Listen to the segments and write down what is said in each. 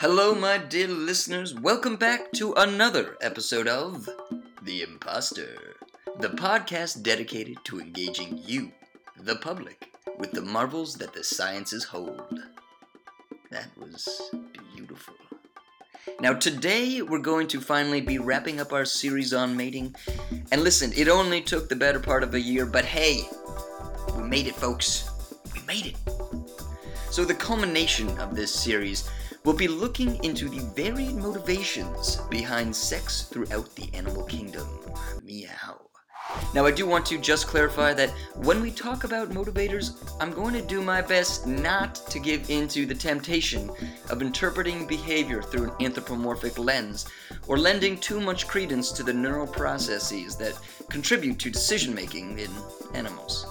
Hello, my dear listeners. Welcome back to another episode of The Imposter, the podcast dedicated to engaging you, the public, with the marvels that the sciences hold. That was beautiful. Now, today we're going to finally be wrapping up our series on mating. And listen, it only took the better part of a year, but hey, we made it, folks. We made it. So the culmination of this series will be looking into the varied motivations behind sex throughout the animal kingdom. Meow. Now, I do want to just clarify that when we talk about motivators, I'm going to do my best not to give in to the temptation of interpreting behavior through an anthropomorphic lens or lending too much credence to the neural processes that contribute to decision-making in animals.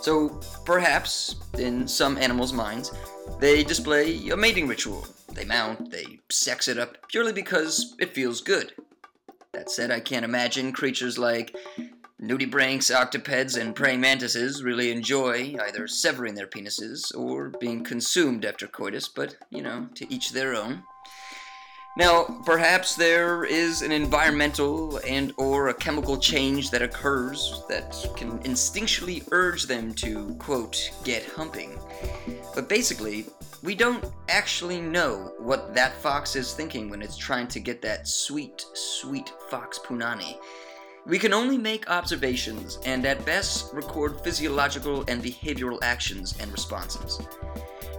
So, perhaps, in some animals' minds, they display a mating ritual. They mount, they sex it up, purely because it feels good. That said, I can't imagine creatures like nudibranchs, octopeds, and praying mantises really enjoy either severing their penises or being consumed after coitus, but, you know, to each their own. Now, perhaps there is an environmental and or a chemical change that occurs that can instinctually urge them to, quote, get humping. But basically, we don't actually know what that fox is thinking when it's trying to get that sweet, sweet fox punani. We can only make observations and at best record physiological and behavioral actions and responses.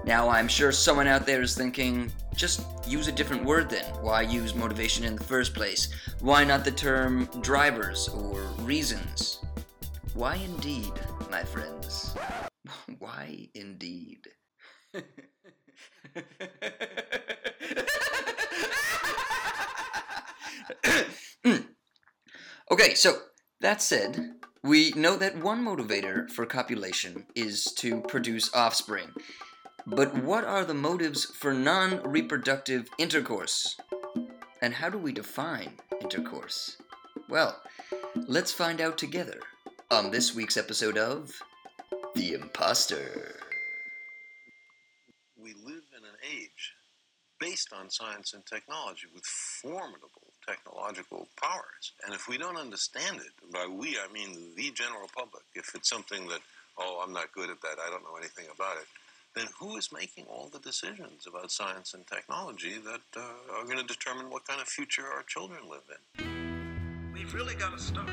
Now, I'm sure someone out there is thinking, just use a different word then. Why use motivation in the first place? Why not the term drivers or reasons? Why indeed, my friends? Why indeed? Okay, so that said, we know that one motivator for copulation is to produce offspring. But what are the motives for non-reproductive intercourse? And how do we define intercourse? Well, let's find out together on this week's episode of The Imposter. We live in an age based on science and technology with formidable technological powers. And if we don't understand it, by we I mean the general public, if it's something that, oh, I'm not good at that, I don't know anything about it, then who is making all the decisions about science and technology that are going to determine what kind of future our children live in? We've really got to start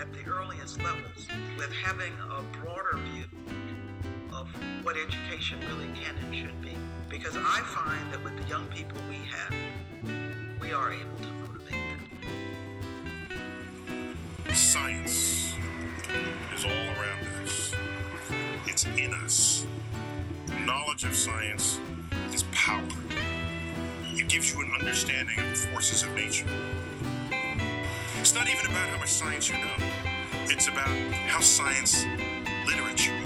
at the earliest levels with having a broader view of what education really can and should be. Because I find that with the young people we have, we are able to motivate them. Science is all around us. It's in us. Knowledge of science is power. It gives you an understanding of the forces of nature. It's not even about how much science you know. It's about how science literate you are.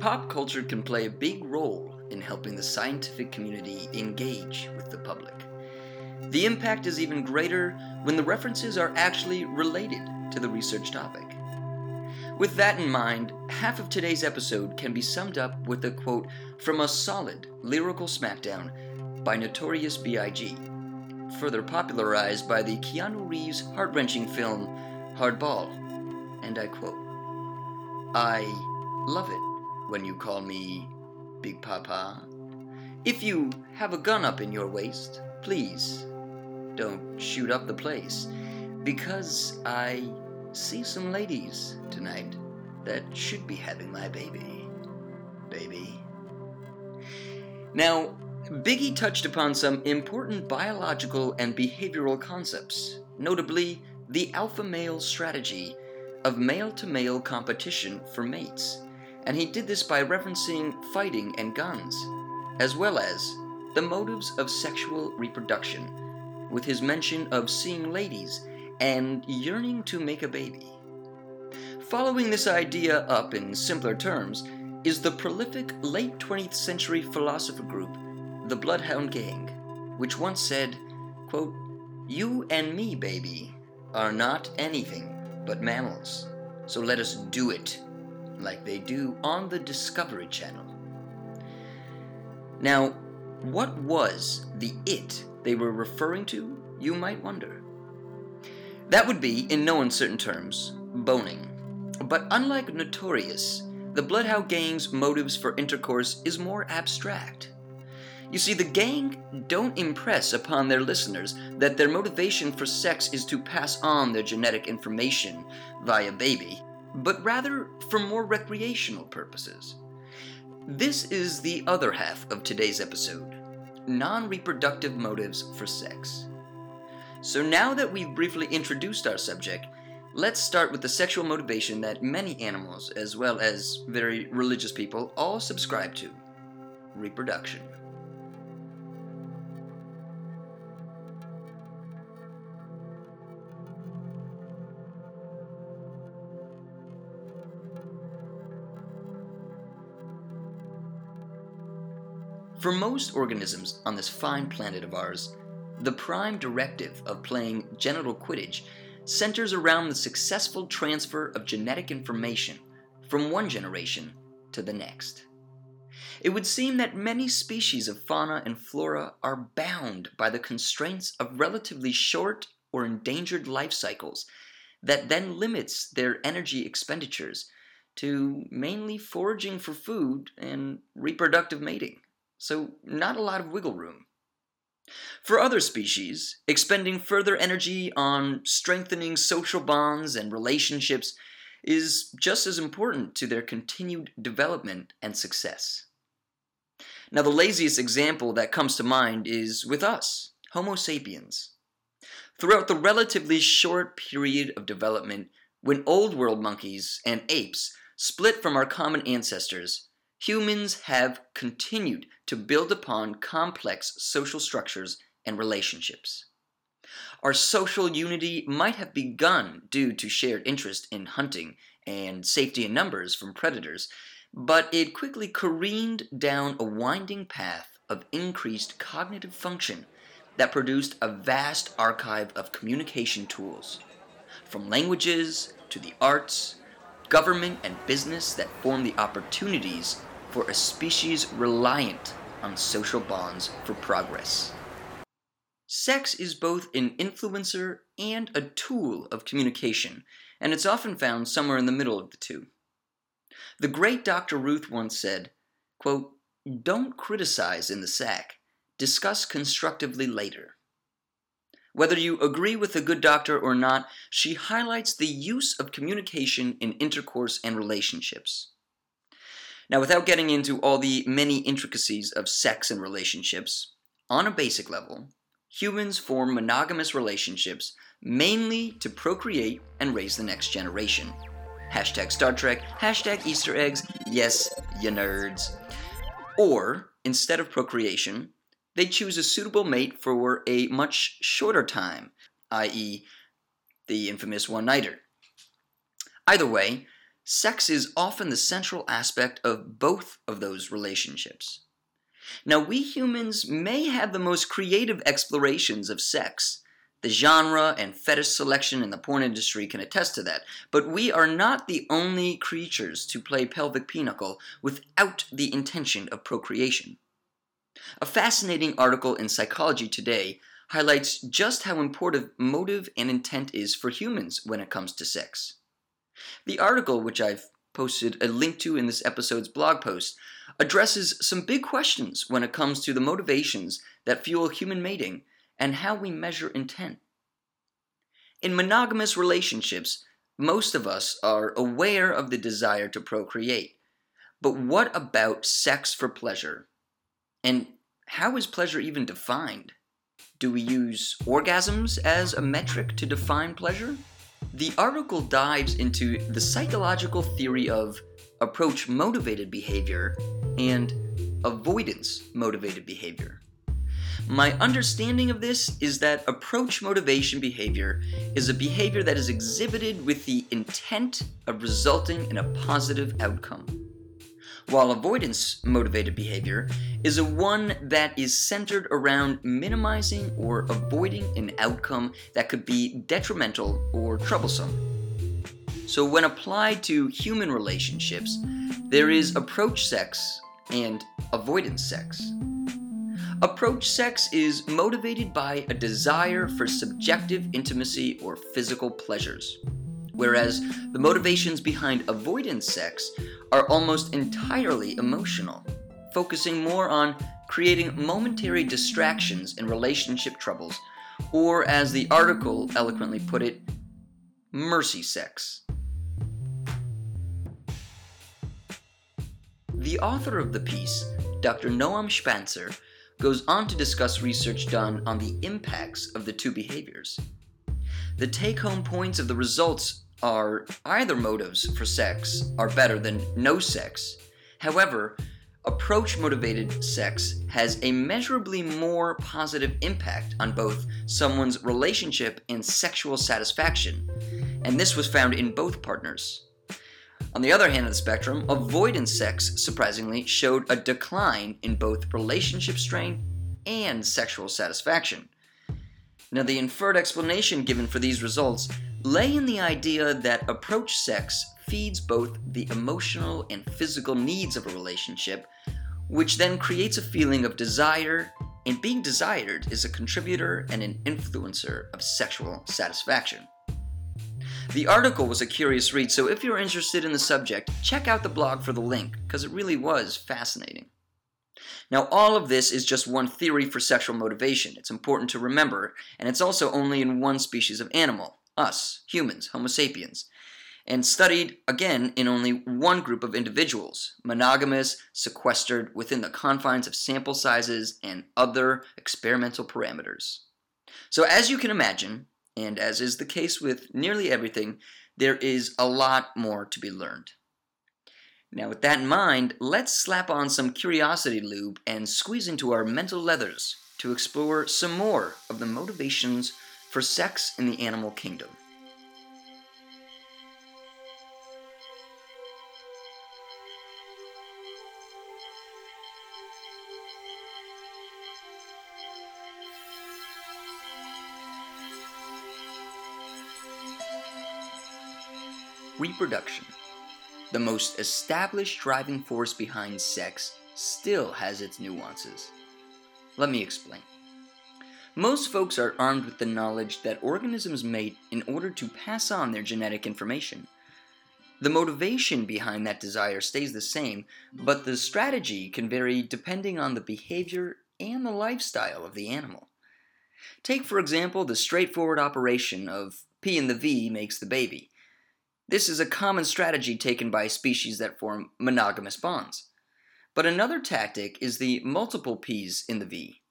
Pop culture can play a big role in helping the scientific community engage with the public. The impact is even greater when the references are actually related to the research topic. With that in mind, half of today's episode can be summed up with a quote from a solid lyrical smackdown by Notorious B.I.G., further popularized by the Keanu Reeves heart-wrenching film Hardball, and I quote, "I love it when you call me Big Papa. If you have a gun up in your waist, please don't shoot up the place, because I see some ladies tonight that should be having my baby. Now, Biggie touched upon some important biological and behavioral concepts, notably the alpha male strategy of male-to-male competition for mates, and he did this by referencing fighting and guns, as well as the motives of sexual reproduction, with his mention of seeing ladies and yearning to make a baby. Following this idea up in simpler terms is the prolific late 20th century philosopher group, the Bloodhound Gang, which once said, quote, "You and me, baby, are not anything but mammals. So let us do it, like they do on the Discovery Channel. Now, what was the it they were referring to, you might wonder? That would be, in no uncertain terms, boning. But unlike Notorious, the Bloodhound Gang's motives for intercourse is more abstract. You see, the gang don't impress upon their listeners that their motivation for sex is to pass on their genetic information via baby, but rather for more recreational purposes. This is the other half of today's episode, non-reproductive motives for sex. So now that we've briefly introduced our subject, let's start with the sexual motivation that many animals, as well as very religious people, all subscribe to: reproduction. For most organisms on this fine planet of ours, the prime directive of playing genital quidditch centers around the successful transfer of genetic information from one generation to the next. It would seem that many species of fauna and flora are bound by the constraints of relatively short or endangered life cycles that then limits their energy expenditures to mainly foraging for food and reproductive mating. So not a lot of wiggle room. For other species, expending further energy on strengthening social bonds and relationships is just as important to their continued development and success. Now, the laziest example that comes to mind is with us, Homo sapiens. Throughout the relatively short period of development, when old world monkeys and apes split from our common ancestors, humans have continued to build upon complex social structures and relationships. Our social unity might have begun due to shared interest in hunting and safety in numbers from predators, but it quickly careened down a winding path of increased cognitive function that produced a vast archive of communication tools, from languages to the arts, government and business that form the opportunities for a species reliant on social bonds for progress. Sex is both an influencer and a tool of communication, and it's often found somewhere in the middle of the two. The great Dr. Ruth once said, quote, "Don't criticize in the sack, discuss constructively later." Whether you agree with the good doctor or not, she highlights the use of communication in intercourse and relationships. Now, without getting into all the many intricacies of sex and relationships, on a basic level, humans form monogamous relationships mainly to procreate and raise the next generation. Hashtag Star Trek, hashtag Easter eggs, yes, you nerds. Or, instead of procreation, they choose a suitable mate for a much shorter time, i.e. the infamous one-nighter. Either way, sex is often the central aspect of both of those relationships. Now, we humans may have the most creative explorations of sex. The genre and fetish selection in the porn industry can attest to that, but we are not the only creatures to play pelvic pinochle without the intention of procreation. A fascinating article in Psychology Today highlights just how important motive and intent is for humans when it comes to sex. The article, which I've posted a link to in this episode's blog post, addresses some big questions when it comes to the motivations that fuel human mating and how we measure intent. In monogamous relationships, most of us are aware of the desire to procreate. But what about sex for pleasure? And how is pleasure even defined? Do we use orgasms as a metric to define pleasure? The article dives into the psychological theory of approach-motivated behavior and avoidance-motivated behavior. My understanding of this is that approach motivation behavior is a behavior that is exhibited with the intent of resulting in a positive outcome, while avoidance-motivated behavior is a one that is centered around minimizing or avoiding an outcome that could be detrimental or troublesome. So when applied to human relationships, there is approach sex and avoidance sex. Approach sex is motivated by a desire for subjective intimacy or physical pleasures, whereas the motivations behind avoidance sex are almost entirely emotional, focusing more on creating momentary distractions in relationship troubles, or as the article eloquently put it, mercy sex. The author of the piece, Dr. Noam Spancer, goes on to discuss research done on the impacts of the two behaviors. The take-home points of the results are either motives for sex are better than no sex. However, approach-motivated sex has a measurably more positive impact on both someone's relationship and sexual satisfaction, and this was found in both partners. On the other hand of the spectrum, avoidance sex, surprisingly, showed a decline in both relationship strain and sexual satisfaction. Now, the inferred explanation given for these results lay in the idea that approach sex feeds both the emotional and physical needs of a relationship, which then creates a feeling of desire, and being desired is a contributor and an influencer of sexual satisfaction. The article was a curious read, so if you're interested in the subject, check out the blog for the link, because it really was fascinating. Now, all of this is just one theory for sexual motivation. It's important to remember, and it's also only in one species of animal, us, humans, Homo sapiens, and studied, again, in only one group of individuals, monogamous, sequestered within the confines of sample sizes and other experimental parameters. So as you can imagine, and as is the case with nearly everything, there is a lot more to be learned. Now, with that in mind, let's slap on some curiosity lube and squeeze into our mental leathers to explore some more of the motivations for sex in the animal kingdom. Reproduction. The most established driving force behind sex still has its nuances. Let me explain. Most folks are armed with the knowledge that organisms mate in order to pass on their genetic information. The motivation behind that desire stays the same, but the strategy can vary depending on the behavior and the lifestyle of the animal. Take, for example, the straightforward operation of P and the V makes the baby. This is a common strategy taken by species that form monogamous bonds. But another tactic is the multiple P's in the V.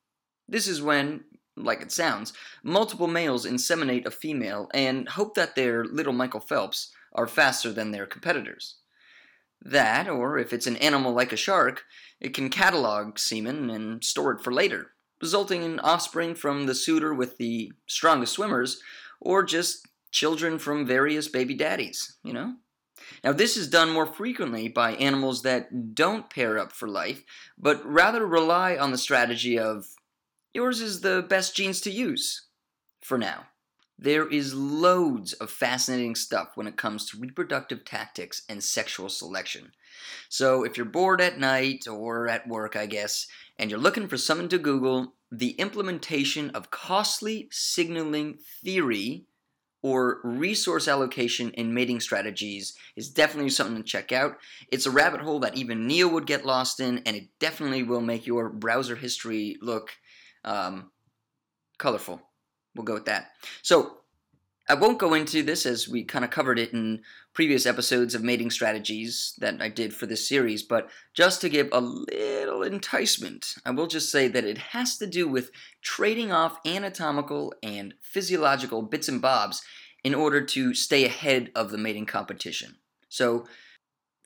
This is when, like it sounds, multiple males inseminate a female and hope that their little Michael Phelps are faster than their competitors. That, or if it's an animal like a shark, it can catalog semen and store it for later, resulting in offspring from the suitor with the strongest swimmers, or just children from various baby daddies, you know? Now, this is done more frequently by animals that don't pair up for life, but rather rely on the strategy of, yours is the best genes to use, for now. There is loads of fascinating stuff when it comes to reproductive tactics and sexual selection. So if you're bored at night, or at work, I guess, and you're looking for something to Google, the implementation of costly signaling theory or resource allocation in mating strategies is definitely something to check out. It's a rabbit hole that even Neil would get lost in, and it definitely will make your browser history look colorful. We'll go with that. So I won't go into this, as we kind of covered it in previous episodes of mating strategies that I did for this series, but just to give a little enticement, I will just say that it has to do with trading off anatomical and physiological bits and bobs in order to stay ahead of the mating competition. So,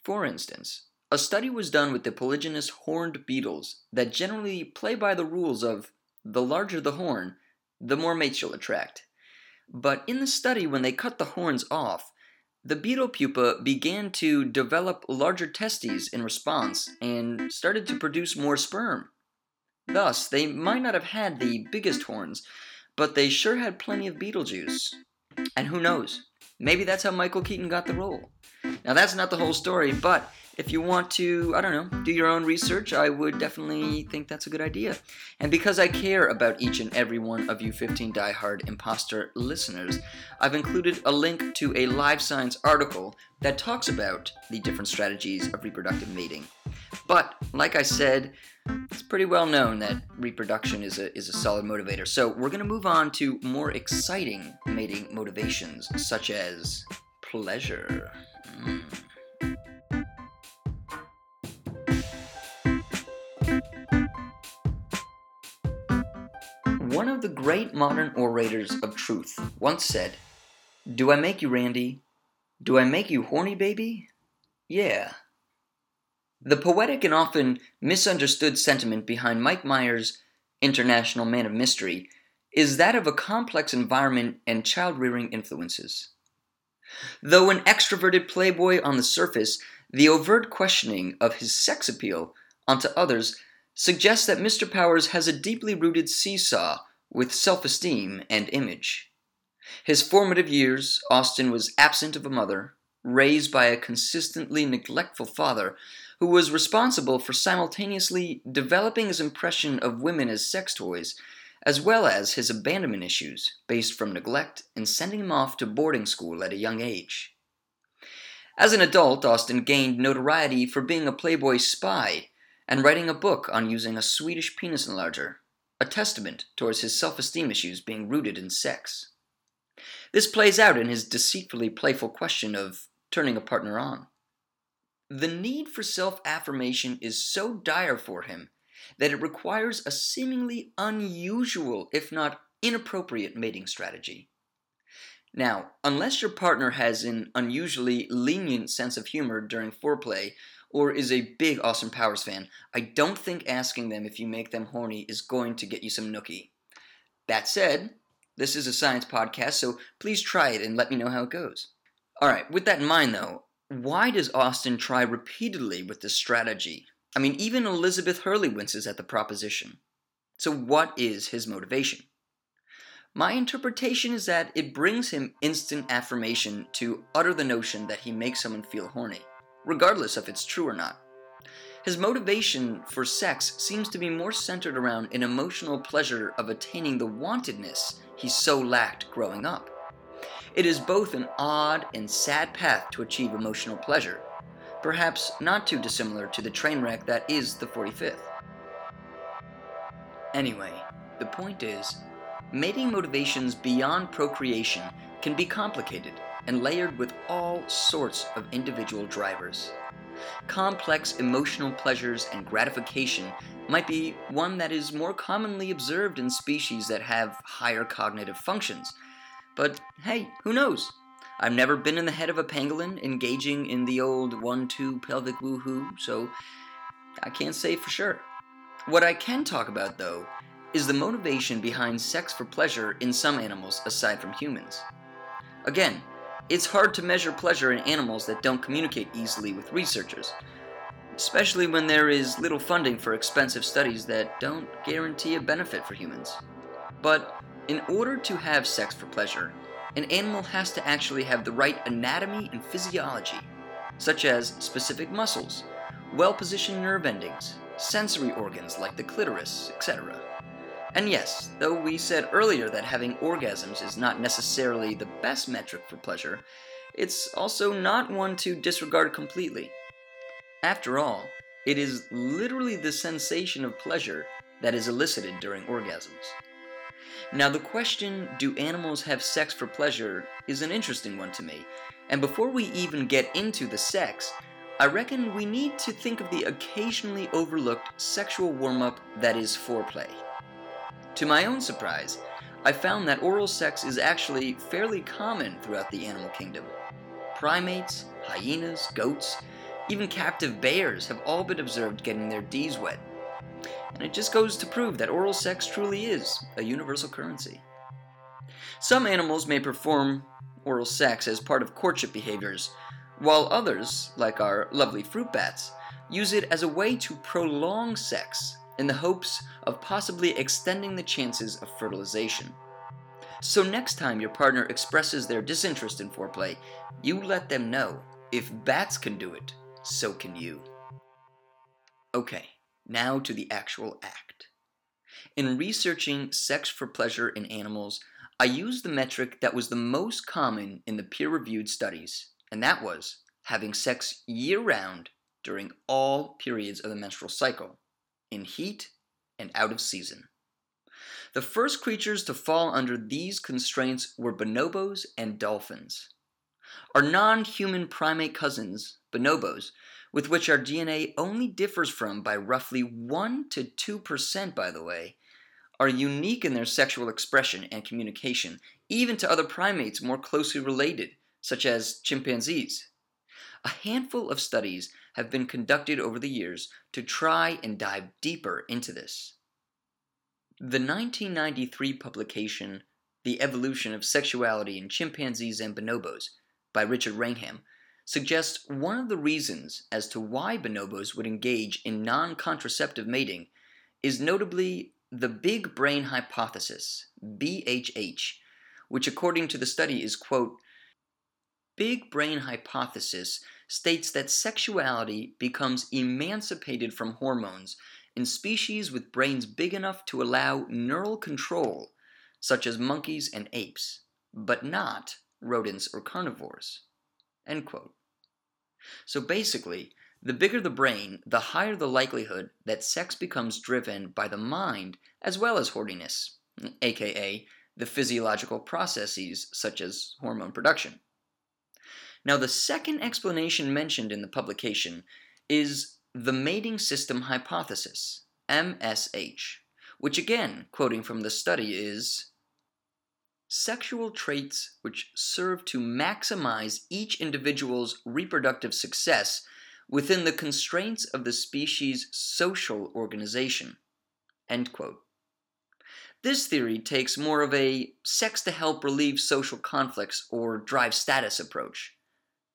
for instance, a study was done with the polygynous horned beetles that generally play by the rules of the larger the horn, the more mates you'll attract. But in the study, when they cut the horns off, the beetle pupa began to develop larger testes in response and started to produce more sperm. Thus, they might not have had the biggest horns, but they sure had plenty of beetle juice. And who knows, Maybe that's how Michael Keaton got the role. Now, that's not the whole story, but if you want to, I don't know, do your own research, I would definitely think that's a good idea. And because I care about each and every one of you 15 diehard imposter listeners, I've included a link to a Live Science article that talks about the different strategies of reproductive mating. But, like I said, it's pretty well known that reproduction is a solid motivator. So we're going to move on to more exciting mating motivations, such as pleasure. One of the great modern orators of truth once said, "Do I make you, Randy? Do I make you horny, baby? Yeah." The poetic and often misunderstood sentiment behind Mike Myers' International Man of Mystery is that of a complex environment and child-rearing influences. Though an extroverted playboy on the surface, the overt questioning of his sex appeal onto others suggests that Mr. Powers has a deeply rooted seesaw with self-esteem and image. His formative years, Austin was absent of a mother, raised by a consistently neglectful father, who was responsible for simultaneously developing his impression of women as sex toys, as well as his abandonment issues based from neglect and sending him off to boarding school at a young age. As an adult, Austin gained notoriety for being a Playboy spy and writing a book on using a Swedish penis enlarger, a testament towards his self-esteem issues being rooted in sex. This plays out in his deceitfully playful question of turning a partner on. The need for self-affirmation is so dire for him that it requires a seemingly unusual, if not inappropriate, mating strategy. Now, unless your partner has an unusually lenient sense of humor during foreplay or is a big Austin Powers fan, I don't think asking them if you make them horny is going to get you some nookie. That said, this is a science podcast, so please try it and let me know how it goes. All right, with that in mind, though, why does Austin try repeatedly with this strategy? I mean, even Elizabeth Hurley winces at the proposition. So what is his motivation? My interpretation is that it brings him instant affirmation to utter the notion that he makes someone feel horny, regardless if it's true or not. His motivation for sex seems to be more centered around an emotional pleasure of attaining the wantedness he so lacked growing up. It is both an odd and sad path to achieve emotional pleasure, perhaps not too dissimilar to the train wreck that is the 45th. Anyway, the point is, mating motivations beyond procreation can be complicated and layered with all sorts of individual drivers. Complex emotional pleasures and gratification might be one that is more commonly observed in species that have higher cognitive functions. But hey, who knows? I've never been in the head of a pangolin engaging in the old 1-2 pelvic woohoo, so I can't say for sure. What I can talk about, though, is the motivation behind sex for pleasure in some animals aside from humans. Again, it's hard to measure pleasure in animals that don't communicate easily with researchers, especially when there is little funding for expensive studies that don't guarantee a benefit for humans. But in order to have sex for pleasure, an animal has to actually have the right anatomy and physiology, such as specific muscles, well-positioned nerve endings, sensory organs like the clitoris, etc. And yes, though we said earlier that having orgasms is not necessarily the best metric for pleasure, it's also not one to disregard completely. After all, it is literally the sensation of pleasure that is elicited during orgasms. Now the question, do animals have sex for pleasure, is an interesting one to me, and before we even get into the sex, I reckon we need to think of the occasionally overlooked sexual warm-up that is foreplay. To my own surprise, I found that oral sex is actually fairly common throughout the animal kingdom. Primates, hyenas, goats, even captive bears have all been observed getting their D's wet. And it just goes to prove that oral sex truly is a universal currency. Some animals may perform oral sex as part of courtship behaviors, while others, like our lovely fruit bats, use it as a way to prolong sex in the hopes of possibly extending the chances of fertilization. So next time your partner expresses their disinterest in foreplay, you let them know. If bats can do it, so can you. Okay, now to the actual act. In researching sex for pleasure in animals, I used the metric that was the most common in the peer-reviewed studies, and that was having sex year-round during all periods of the menstrual cycle, in heat and out of season. The first creatures to fall under these constraints were bonobos and dolphins. Our non-human primate cousins, bonobos, with which our DNA only differs from by roughly 1 to 2%, by the way, are unique in their sexual expression and communication, even to other primates more closely related, such as chimpanzees. A handful of studies have been conducted over the years to try and dive deeper into this. The 1993 publication, The Evolution of Sexuality in Chimpanzees and Bonobos, by Richard Wrangham, suggests one of the reasons as to why bonobos would engage in non-contraceptive mating is notably the Big Brain Hypothesis, BHH, which according to the study is, quote, Big Brain Hypothesis states that sexuality becomes emancipated from hormones in species with brains big enough to allow neural control, such as monkeys and apes, but not rodents or carnivores, end quote. So basically, the bigger the brain, the higher the likelihood that sex becomes driven by the mind as well as horniness, aka the physiological processes such as hormone production. Now, the second explanation mentioned in the publication is the mating system hypothesis, MSH, which again, quoting from the study, is sexual traits which serve to maximize each individual's reproductive success within the constraints of the species' social organization, end quote. This theory takes more of a sex to help relieve social conflicts or drive status approach.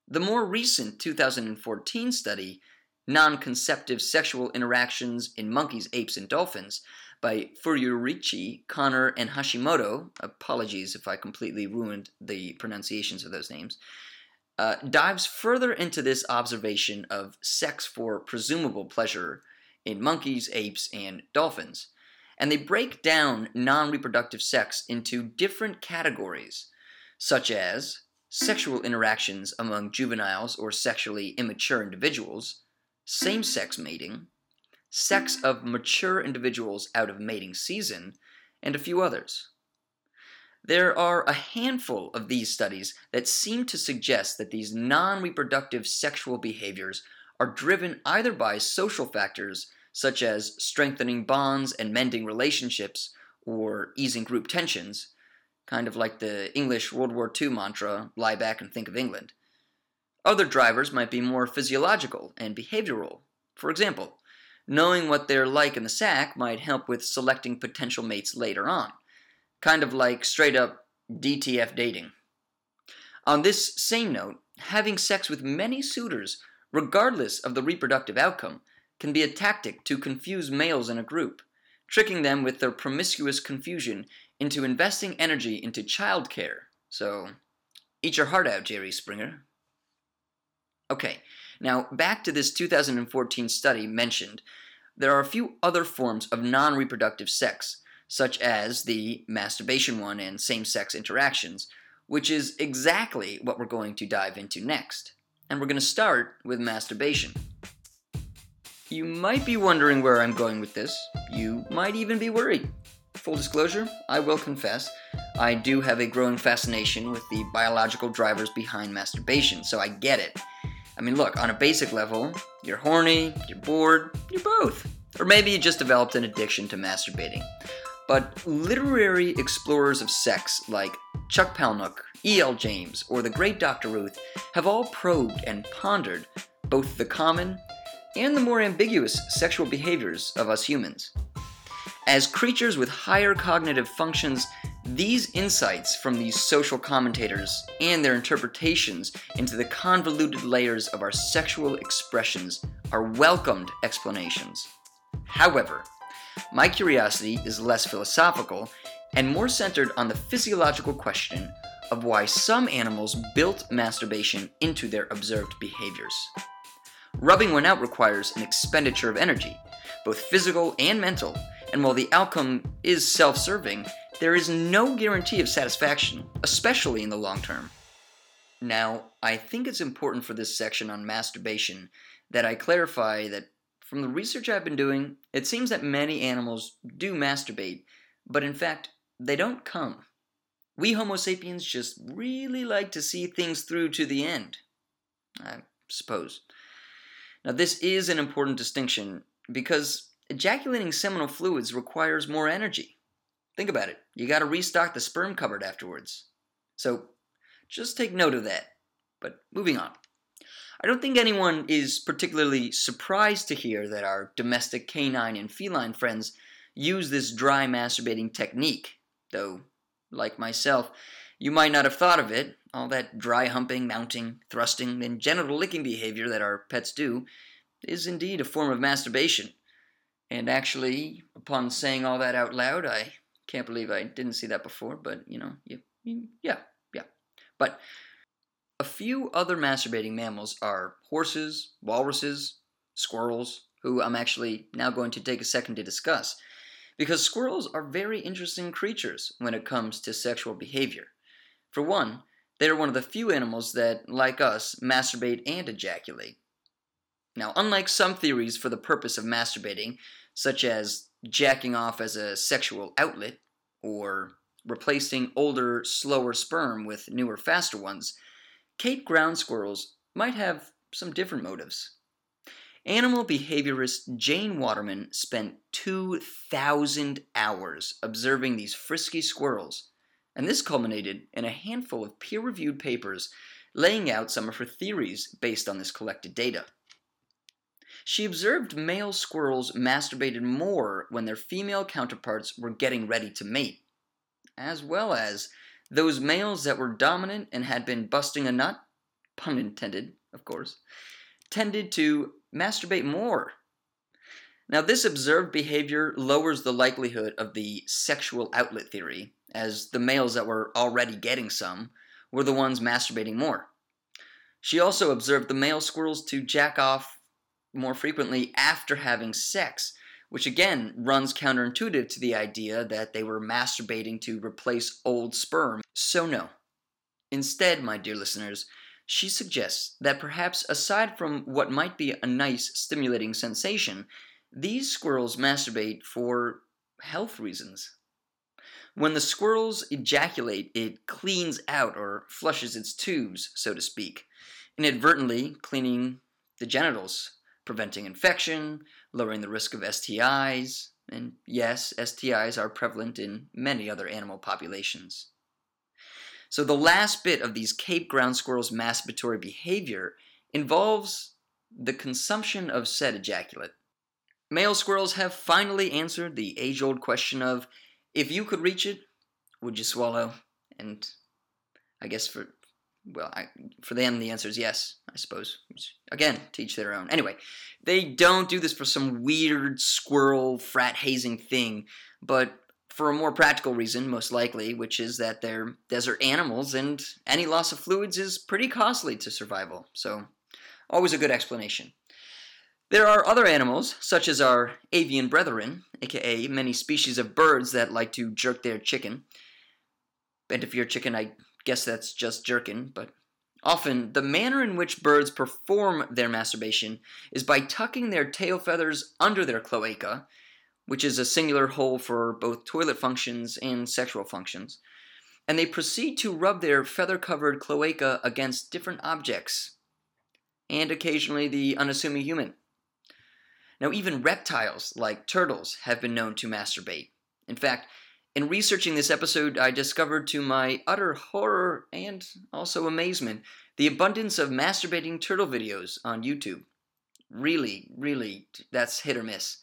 The more recent 2014 study, Non-Conceptive Sexual Interactions in Monkeys, Apes, and Dolphins, by Furuichi, Connor, and Hashimoto, apologies if I completely ruined the pronunciations of those names, dives further into this observation of sex for presumable pleasure in monkeys, apes, and dolphins. And they break down non-reproductive sex into different categories, such as sexual interactions among juveniles or sexually immature individuals, same-sex mating, sex of mature individuals out of mating season, and a few others. There are a handful of these studies that seem to suggest that these non-reproductive sexual behaviors are driven either by social factors such as strengthening bonds and mending relationships or easing group tensions, kind of like the English World War II mantra, lie back and think of England. Other drivers might be more physiological and behavioral. For example, knowing what they're like in the sack might help with selecting potential mates later on, kind of like straight-up DTF dating. On this same note, having sex with many suitors, regardless of the reproductive outcome, can be a tactic to confuse males in a group, tricking them with their promiscuous confusion into investing energy into childcare. So, eat your heart out, Jerry Springer. Okay, now back to this 2014 study mentioned, there are a few other forms of non-reproductive sex, such as the masturbation one and same-sex interactions, which is exactly what we're going to dive into next. And we're going to start with masturbation. You might be wondering where I'm going with this. You might even be worried. Full disclosure, I will confess, I do have a growing fascination with the biological drivers behind masturbation, so I get it. I mean, look, on a basic level, you're horny, you're bored, you're both. Or maybe you just developed an addiction to masturbating. But literary explorers of sex like Chuck Palahniuk, E.L. James, or the great Dr. Ruth have all probed and pondered both the common and the more ambiguous sexual behaviors of us humans. As creatures with higher cognitive functions, these insights from these social commentators and their interpretations into the convoluted layers of our sexual expressions are welcomed explanations. However, my curiosity is less philosophical and more centered on the physiological question of why some animals built masturbation into their observed behaviors. Rubbing one out requires an expenditure of energy, both physical and mental, and while the outcome is self-serving, there is no guarantee of satisfaction, especially in the long term. Now, I think it's important for this section on masturbation that I clarify that from the research I've been doing, it seems that many animals do masturbate, but in fact, they don't come. We Homo sapiens just really like to see things through to the end, I suppose. Now, this is an important distinction because ejaculating seminal fluids requires more energy. Think about it. You got to restock the sperm cupboard afterwards. So, just take note of that. But moving on. I don't think anyone is particularly surprised to hear that our domestic canine and feline friends use this dry masturbating technique, though, like myself, you might not have thought of it. All that dry humping, mounting, thrusting, and genital licking behavior that our pets do is indeed a form of masturbation. And actually, upon saying all that out loud, I can't believe I didn't see that before, but, yeah. But a few other masturbating mammals are horses, walruses, squirrels, who I'm actually now going to take a second to discuss, because squirrels are very interesting creatures when it comes to sexual behavior. For one, they are one of the few animals that, like us, masturbate and ejaculate. Now, unlike some theories for the purpose of masturbating, such as jacking off as a sexual outlet, or replacing older, slower sperm with newer, faster ones, Cape ground squirrels might have some different motives. Animal behaviorist Jane Waterman spent 2,000 hours observing these frisky squirrels, and this culminated in a handful of peer-reviewed papers laying out some of her theories based on this collected data. She observed male squirrels masturbated more when their female counterparts were getting ready to mate, as well as those males that were dominant and had been busting a nut, pun intended, of course, tended to masturbate more. Now, this observed behavior lowers the likelihood of the sexual outlet theory, as the males that were already getting some were the ones masturbating more. She also observed the male squirrels to jack off more frequently after having sex, which again runs counterintuitive to the idea that they were masturbating to replace old sperm. So no. Instead, my dear listeners, she suggests that perhaps aside from what might be a nice, stimulating sensation, these squirrels masturbate for health reasons. When the squirrels ejaculate, it cleans out or flushes its tubes, so to speak, inadvertently cleaning the genitals, preventing infection, lowering the risk of STIs, and yes, STIs are prevalent in many other animal populations. So the last bit of these Cape ground squirrels' masturbatory behavior involves the consumption of said ejaculate. Male squirrels have finally answered the age-old question of, if you could reach it, would you swallow? And I guess for them the answer is yes, I suppose. Again, to each their own. Anyway, they don't do this for some weird squirrel frat-hazing thing, but for a more practical reason, most likely, which is that they're desert animals and any loss of fluids is pretty costly to survival, so always a good explanation. There are other animals, such as our avian brethren, aka many species of birds that like to jerk their chicken. And if you're chicken, I guess that's just jerkin, but often the manner in which birds perform their masturbation is by tucking their tail feathers under their cloaca, which is a singular hole for both toilet functions and sexual functions, and they proceed to rub their feather-covered cloaca against different objects, and occasionally the unassuming human. Now, even reptiles, like turtles, have been known to masturbate. In fact, in researching this episode, I discovered to my utter horror and also amazement the abundance of masturbating turtle videos on YouTube. Really, that's hit or miss.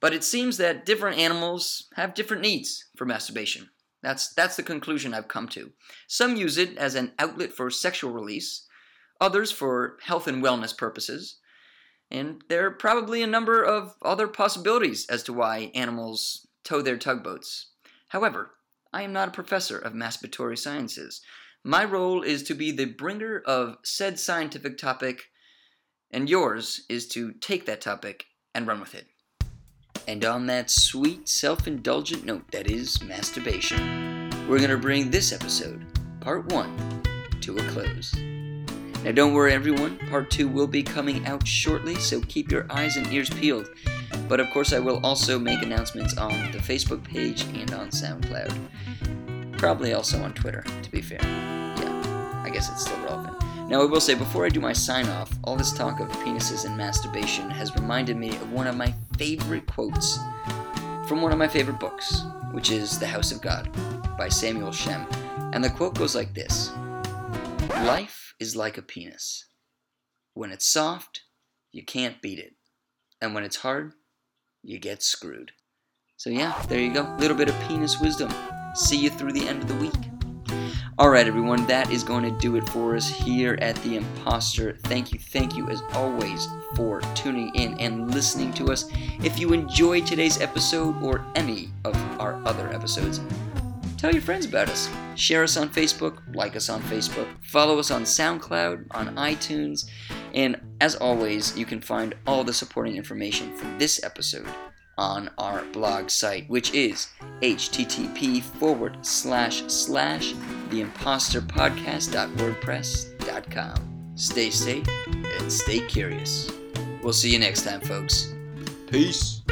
But it seems that different animals have different needs for masturbation. That's the conclusion I've come to. Some use it as an outlet for sexual release, others for health and wellness purposes, and there are probably a number of other possibilities as to why animals tow their tugboats. However, I am not a professor of masturbatory sciences. My role is to be the bringer of said scientific topic, and yours is to take that topic and run with it. And on that sweet, self-indulgent note that is masturbation, we're going to bring this episode, Part 1, to a close. Now don't worry everyone, Part 2 will be coming out shortly, so keep your eyes and ears peeled. But of course I will also make announcements on the Facebook page and on SoundCloud. Probably also on Twitter, to be fair. Yeah, I guess it's still relevant. Now I will say, before I do my sign-off, all this talk of penises and masturbation has reminded me of one of my favorite quotes from one of my favorite books, which is The House of God by Samuel Shem. And the quote goes like this: "Life is like a penis. When it's soft, you can't beat it. And when it's hard, you get screwed." So yeah, there you go. A little bit of penis wisdom. See you through the end of the week. Alright everyone, that is going to do it for us here at The Imposter. Thank you as always for tuning in and listening to us. If you enjoyed today's episode or any of our other episodes, tell your friends about us. Share us on Facebook, like us on Facebook, follow us on SoundCloud, on iTunes, and as always, you can find all the supporting information for this episode on our blog site, which is http://theimposterpodcast.wordpress.com. Stay safe and stay curious. We'll see you next time, folks. Peace.